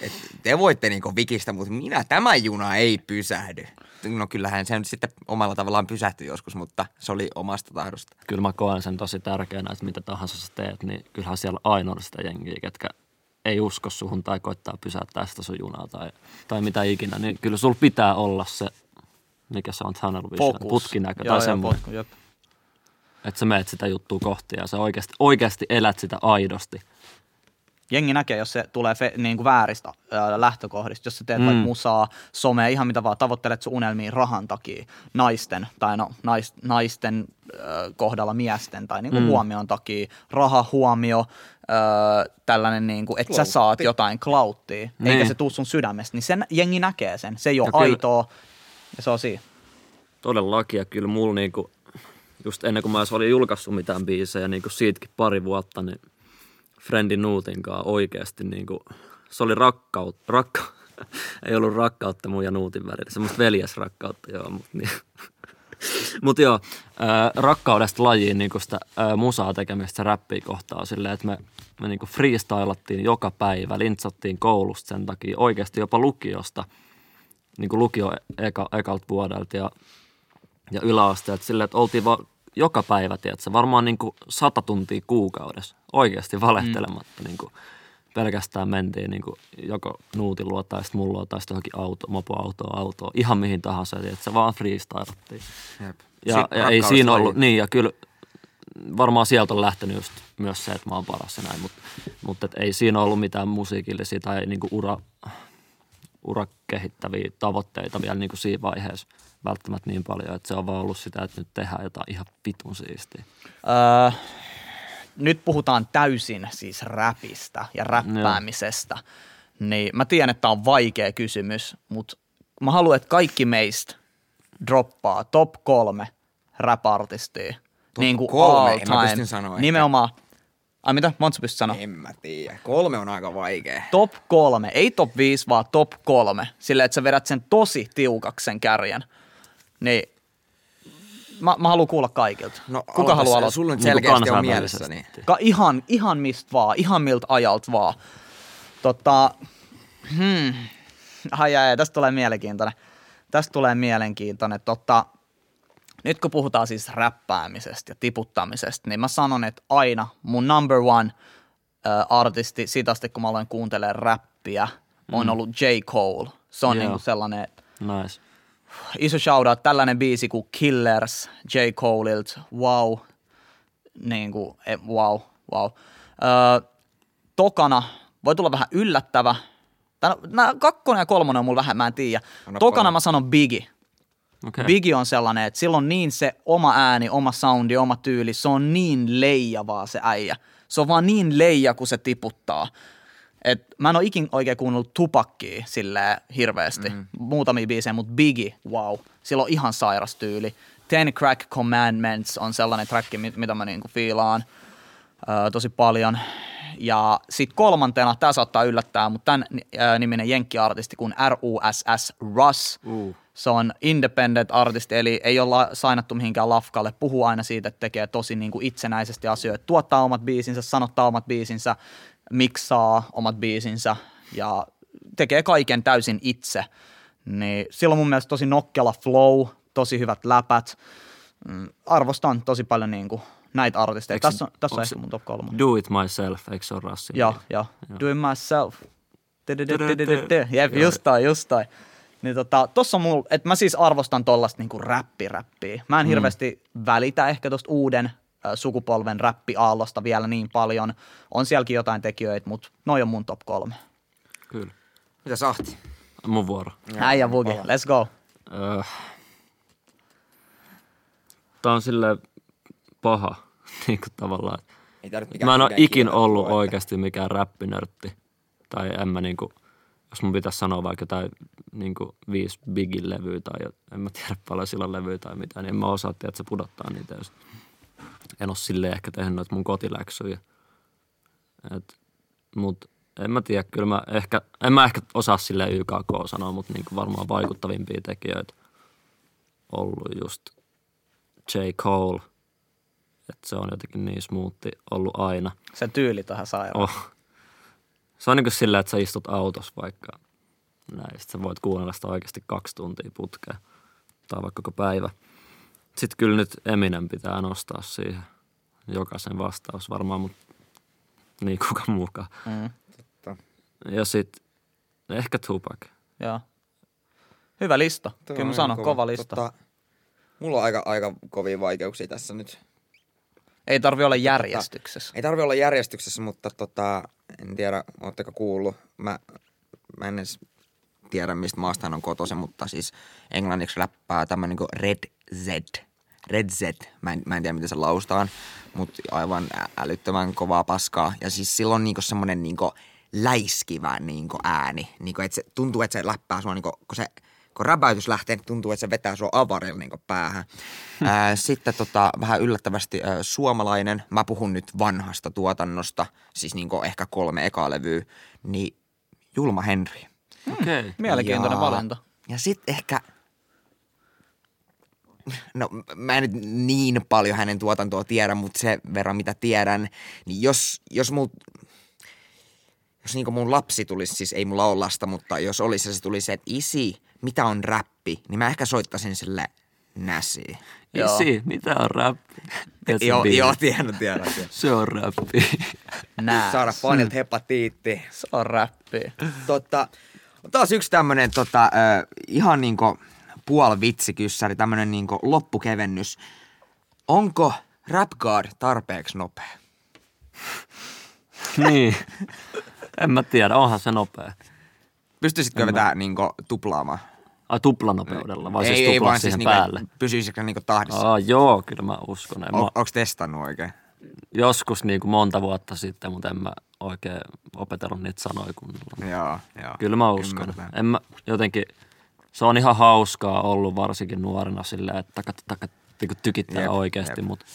että te voitte niinku vikistä, mutta tämä juna ei pysähdy. No kyllähän se nyt sitten omalla tavallaan pysähtyi joskus, mutta se oli omasta tahdosta. Kyllä mä koen sen tosi tärkeänä, että mitä tahansa sä teet, niin kyllähän siellä aina on sitä jengiä, ketkä ei usko suhun tai koittaa pysäyttää sitä sun junaa tai mitä ikinä. Niin kyllä sulla pitää olla se, mikä se on channel vision, putkinäkö tai semmoinen. Että sä meet sitä juttua kohti ja sä oikeasti elät sitä aidosti. Jengi näkee, jos se tulee niin kuin vääristä lähtökohdista, jos sä teet vaikka musaa, somea, ihan mitä vaan, tavoittelet sun unelmiin rahan takia, naisten, tai no naisten kohdalla miesten, tai niin kuin huomion takia, rahahuomio, tällainen niin kuin, että sä saat jotain klauttia, niin. Eikä se tuu sun sydämestä, niin sen jengi näkee sen, se ei ole aitoa, ja se on siinä. Todellakin, ja kyllä mulla niin kuin, just ennen kuin mä edes olin julkaissut mitään biisejä, niin kuin siitäkin pari vuotta, niin Frendi Nuutinkaan oikeasti niinku, se oli ei ollut rakkautta mun ja Nuutin välillä, semmoista veljesrakkautta joo, mutta niin. Mut joo, rakkaudesta lajiin niinku sitä musaa tekemistä räppiä kohtaan silleen, että me niinku freestylattiin joka päivä, lintsattiin koulusta sen takia, oikeasti jopa lukiosta, niinku lukio ekalta vuodelta ja yläasteelta silleen, että oltiin vaan joka päivä, tiedätkö, varmaan niin kuin 100 tuntia kuukaudessa, oikeasti valehtelematta, niin kuin pelkästään mentiin niin kuin joko Nuutin luo tai sitten mun luo tai sitten johonkin mopoautoon, ihan mihin tahansa, tiedätkö, vaan freestylattiin. Ja ei siinä ollut, niin ja kyllä varmaan sieltä on lähtenyt just myös se, että mä oon paras ja näin, mutta ei siinä ollut mitään musiikillisia tai niin kuin ura kehittäviä tavoitteita vielä niin kuin siinä vaiheessa. Välttämättä niin paljon, että se on vaan ollut sitä, että nyt tehdään jotain ihan vitun siistiä. Nyt puhutaan täysin siis räpistä ja räppäämisestä. No. Niin mä tiedän, että tää on vaikea kysymys, mutta mä haluan, että kaikki meistä droppaa top 3 rap-artistia. Top 3, en mä pystyn sanoa. Nimenomaan. Ai mitä? Monts pystyt sanoa? En mä tiedä. 3 on aika vaikea. Top 3. Ei top 5, vaan top 3. Silleen, että sä vedät sen tosi tiukaksi sen kärjen. Niin, mä haluan kuulla kaikilta. No, kuka haluaa aloittaa? Sulla nyt selkeästi on mielessä. Niin. Ihan mistä vaan, ihan miltä ajalta vaan. Tästä tulee mielenkiintoinen. Nyt kun puhutaan siis räppäämisestä ja tiputtamisesta, niin mä sanon, että aina mun number 1 artisti, siitä asti kun mä aloin kuuntelemaan räppiä, on ollut J. Cole. Se on niinku sellainen... Nice. Iso shoutout, tällainen biisi kuin Killers, J. Coleilta, wow. Tokana, voi tulla vähän yllättävä, nämä 2. ja 3. on mulla vähän, mä en tiedä. Tokana mä sanon Biggie. Okay. Biggie on sellainen, että sillä on niin se oma ääni, oma soundi, oma tyyli, se on niin leija vaan se äijä. Se on vaan niin leija, kun se tiputtaa. Et mä en ole ikin oikein kuunnellut Tupacia silleen hirveästi, muutamia biisejä, mutta Biggie, wow, sillä on ihan sairas tyyli. 10 Crack Commandments on sellainen track, mitä mä niinku fiilaan tosi paljon. Ja sit 3, tää saattaa yllättää, mutta tän niminen jenkkiartisti kuin Russ. Se on independent artisti, eli ei ole sainattu mihinkään lafkalle. Puhuu aina siitä, että tekee tosi niinku itsenäisesti asioita. Tuottaa omat biisinsä, sanottaa omat biisinsä, miksaa omat biisinsä ja tekee kaiken täysin itse. Niin sillä on mun mielestä tosi nokkela flow, tosi hyvät läpät. Arvostan tosi paljon niinku näitä artisteja. Tässä on ehkä mun top 3. Do it myself, eikö se ole rassi? Joo. Do it myself. Jep, just toi. Niin tossa on mulla, että mä siis arvostan tollasta niinku räppiä. Mä en hirveästi välitä ehkä tosta uuden sukupolven räppiaallosta vielä niin paljon. On sielläkin jotain tekijöitä, mutta noi on mun top 3. Kyllä. Mitäs Ahti? Mun vuoro. Äijä Vugi, let's go. Tää on silleen paha, niinku tavallaan. Mä en ole ikin ollut oikeasti mikään räppinörtti. Tai en mä niinku, jos mun pitäisi sanoa vaikka jotain niinku 5 Biggie levyä tai en mä tiedä paljon sillan levyä tai mitään, niin en mä osaa tiedä, että se pudottaa niitä. Jos en oo silleen ehkä tehnyt noita mun kotiläksyjä. Mut en mä tiedä, kyllä mä ehkä, en mä ehkä osaa silleen YKK sanoa, mutta niinku varmaan vaikuttavimpia tekijöitä ollut just J. Cole. Että se on jotenkin niin smoothi ollut aina. Se tyyli tuohon sairaan. Oh. Se on niin kuin sillä, että sä istut autossa vaikka näin. Sitten sä voit kuunnella sitä oikeasti 2 tuntia putkea. Tai vaikka koko päivä. Sitten kyllä nyt Eminen pitää nostaa siihen. Jokaisen vastaus varmaan, mutta niin kuka muukaan. Mm, totta. Ja sitten ehkä Tupac. Joo. Hyvä lista. Tämä kyllä mä sanon, kova lista. Totta, mulla on aika kovia vaikeuksia tässä nyt. Ei tarvi olla järjestyksessä. Ei tarvi olla järjestyksessä, mutta en tiedä, ootteko kuullut. Mä en edes tiedä, mistä maasta hän on kotoisin, mutta siis englanniksi läppää tämmönen niin kuin Red Zed. Red Zed. Mä en tiedä, miten se laustaan, mutta aivan älyttömän kovaa paskaa. Ja siis sillä on niinku semmonen niinku läiskivä niinku ääni. Niinku, että se tuntuu, että se läppää sua niinku, kun räpäytys lähtee, niin tuntuu, että se vetää sua avarilla niin kuin päähän. Sitten vähän yllättävästi suomalainen. Mä puhun nyt vanhasta tuotannosta, siis niin kuin ehkä 3 ekaa levyä, niin Julma Henri. Okei, okay. Mielenkiintoinen valinta. Ja sit ehkä, no mä en nyt niin paljon hänen tuotantoa tiedä, mutta sen verran mitä tiedän, niin jos niin kuin mun lapsi tulisi, siis ei mulla ole lasta, mutta jos olisi, se tulisi, että isi, mitä on räppi, niin mä ehkä soittaisin sille näsiin. Isi, mitä on räppi? Joo, tiedän. Se on räppi. Nää. Saada fanilta hepatiitti. Se on räppi. Taas yksi tämmönen ihan niinku puolvitsikyssäri, tämmönen niinku loppukevennys. Onko Rap God tarpeeksi nopea? Niin. En mä tiedä, onhan se nopea. Pystyisitkö vetämään niinku tuplaamaan? Ai tuplanopeudella, vai siis tuplaan siihen siis päälle? Niinku, pysyisikö niinku tahdissa? Joo, kyllä mä uskon. Onks testannut oikein? Joskus niinku monta vuotta sitten, mutta en mä oikein opetellut niitä sanoja kunnolla. Joo. Kyllä mä uskon. Jotenkin, se on ihan hauskaa ollut varsinkin nuorena silleen, että tykittää jep, oikeasti, mutta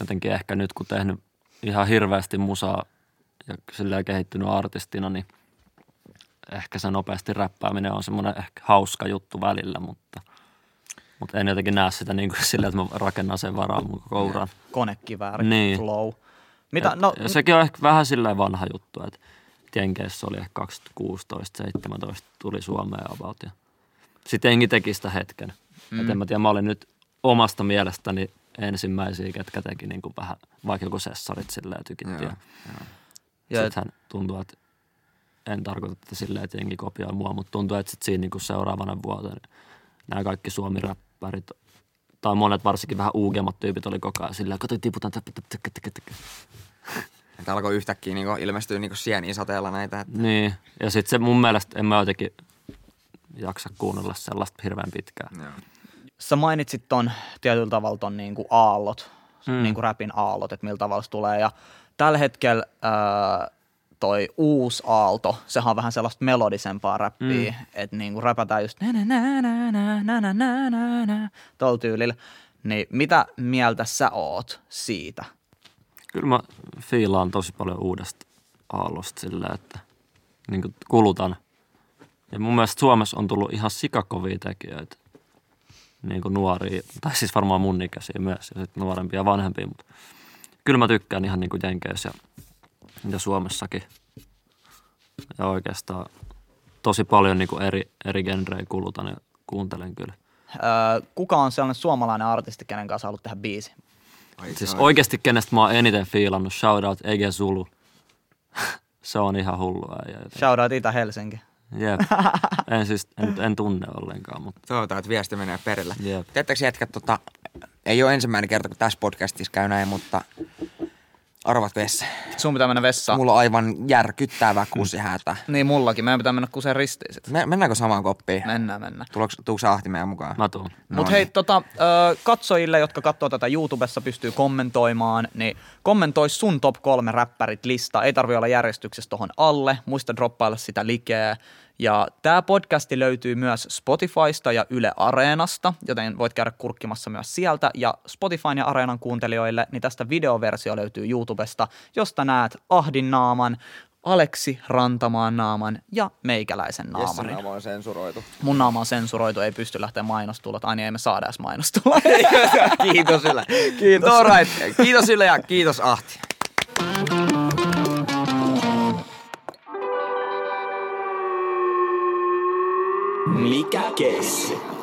jotenkin ehkä nyt kun tehnyt ihan hirveästi musaa ja silleen kehittynyt artistina, niin ehkä se nopeasti räppääminen on semmoinen ehkä hauska juttu välillä, mutta en jotenkin näe sitä niin kuin silleen, että mä rakennan sen varaan mun koko uran. Konekivääri, niin. Flow. Mitä, no, sekin on ehkä vähän silleen vanha juttu, että Jenkeissä oli ehkä 2016-2017 tuli Suomeen about. Sitten jengi teki sitä hetken. Et en mä tiedä, mä olin nyt omasta mielestäni ensimmäisiä, ketkä teki niin kuin vähän, vaikka joku sessarit silleen tykitti. Ja sittenhän tuntuu, että en tarkoita tätä silleen, että jengi kopioi mua, mutta tuntuu, että sit siinä niinku seuraavana vuotena nämä kaikki suomiräppärit, tai monet varsinkin vähän uugemmat tyypit oli koko ajan silleen, kato, tiputaan. Että alkoi yhtäkkiä niinku ilmestyä niinku sieniä sateella näitä. Että... Niin, ja sit se mun mielestä, en mä jotenkin jaksa kuunnella sellaista hirveän pitkään. Joo. Sä mainitsit ton tietyllä tavalla ton niinku aallot, niinku räpin aallot, että millä tavalla se tulee. Ja tällä hetkellä... toi uusi aalto, sehän on vähän sellaista melodisempaa räppiä, että niinku räpätään just tuolla tyylillä. Niin mitä mieltä sä oot siitä? Kyllä mä fiilaan tosi paljon uudesta aallosta sillä, että niinku kulutan. Ja mun mielestä Suomessa on tullut ihan sikakovia tekijöitä. Niinku nuoria, tai siis varmaan mun ikäisiä myös, ja sitten nuorempia ja vanhempia, mutta kyllä mä tykkään ihan niinku jenkeissä ja Suomessakin. Ja oikeastaan tosi paljon niinku eri genrejä kulutan ja kuuntelen kyllä. Kuka on sellainen suomalainen artisti, kenen kanssa haluat tehdä biisi? Siis oikeasti kenestä mä oon eniten fiilannut. Shoutout Ege Zulu. Se on ihan hullua. Shoutout Itä-Helsinki. Jep. En tunne ollenkaan. Mutta. Toivotaan, että viesti menee perille. Jep. Tiedättekö jätkät, ei ole ensimmäinen kerta, kun tässä podcastissa käy näin, mutta... Arvaat vessa. Sun pitää mennä vessaan. Mulla on aivan järkyttävä kusihätä. Niin mullakin. Meidän pitää mennä kuseen ristiin sit. Mennäänkö samaan koppiin? Mennään. Tuuko sä Ahti meidän mukaan? Mä tuun. Mut hei katsojille, jotka katsoo tätä YouTubessa, pystyy kommentoimaan, niin kommentoi sun top 3 räppärit lista. Ei tarvi olla järjestyksessä tohon alle. Muista droppailla sitä likeä. Ja tää podcasti löytyy myös Spotifysta ja Yle Areenasta, joten voit käydä kurkkimassa myös sieltä. Ja Spotifyn ja Areenan kuuntelijoille, niin tästä videoversio löytyy YouTubesta, josta näet Ahdin naaman, Aleksi Rantamaan naaman ja meikäläisen naamarin. Jessen naama on sensuroitu. Mun naama on sensuroitu, ei pysty lähteä mainostulla. Tai niin, ei me saada edes mainostulla. Kiitos Yle. Kiitos. No, right. Kiitos Yle ja kiitos Ahti. Mikä keissi?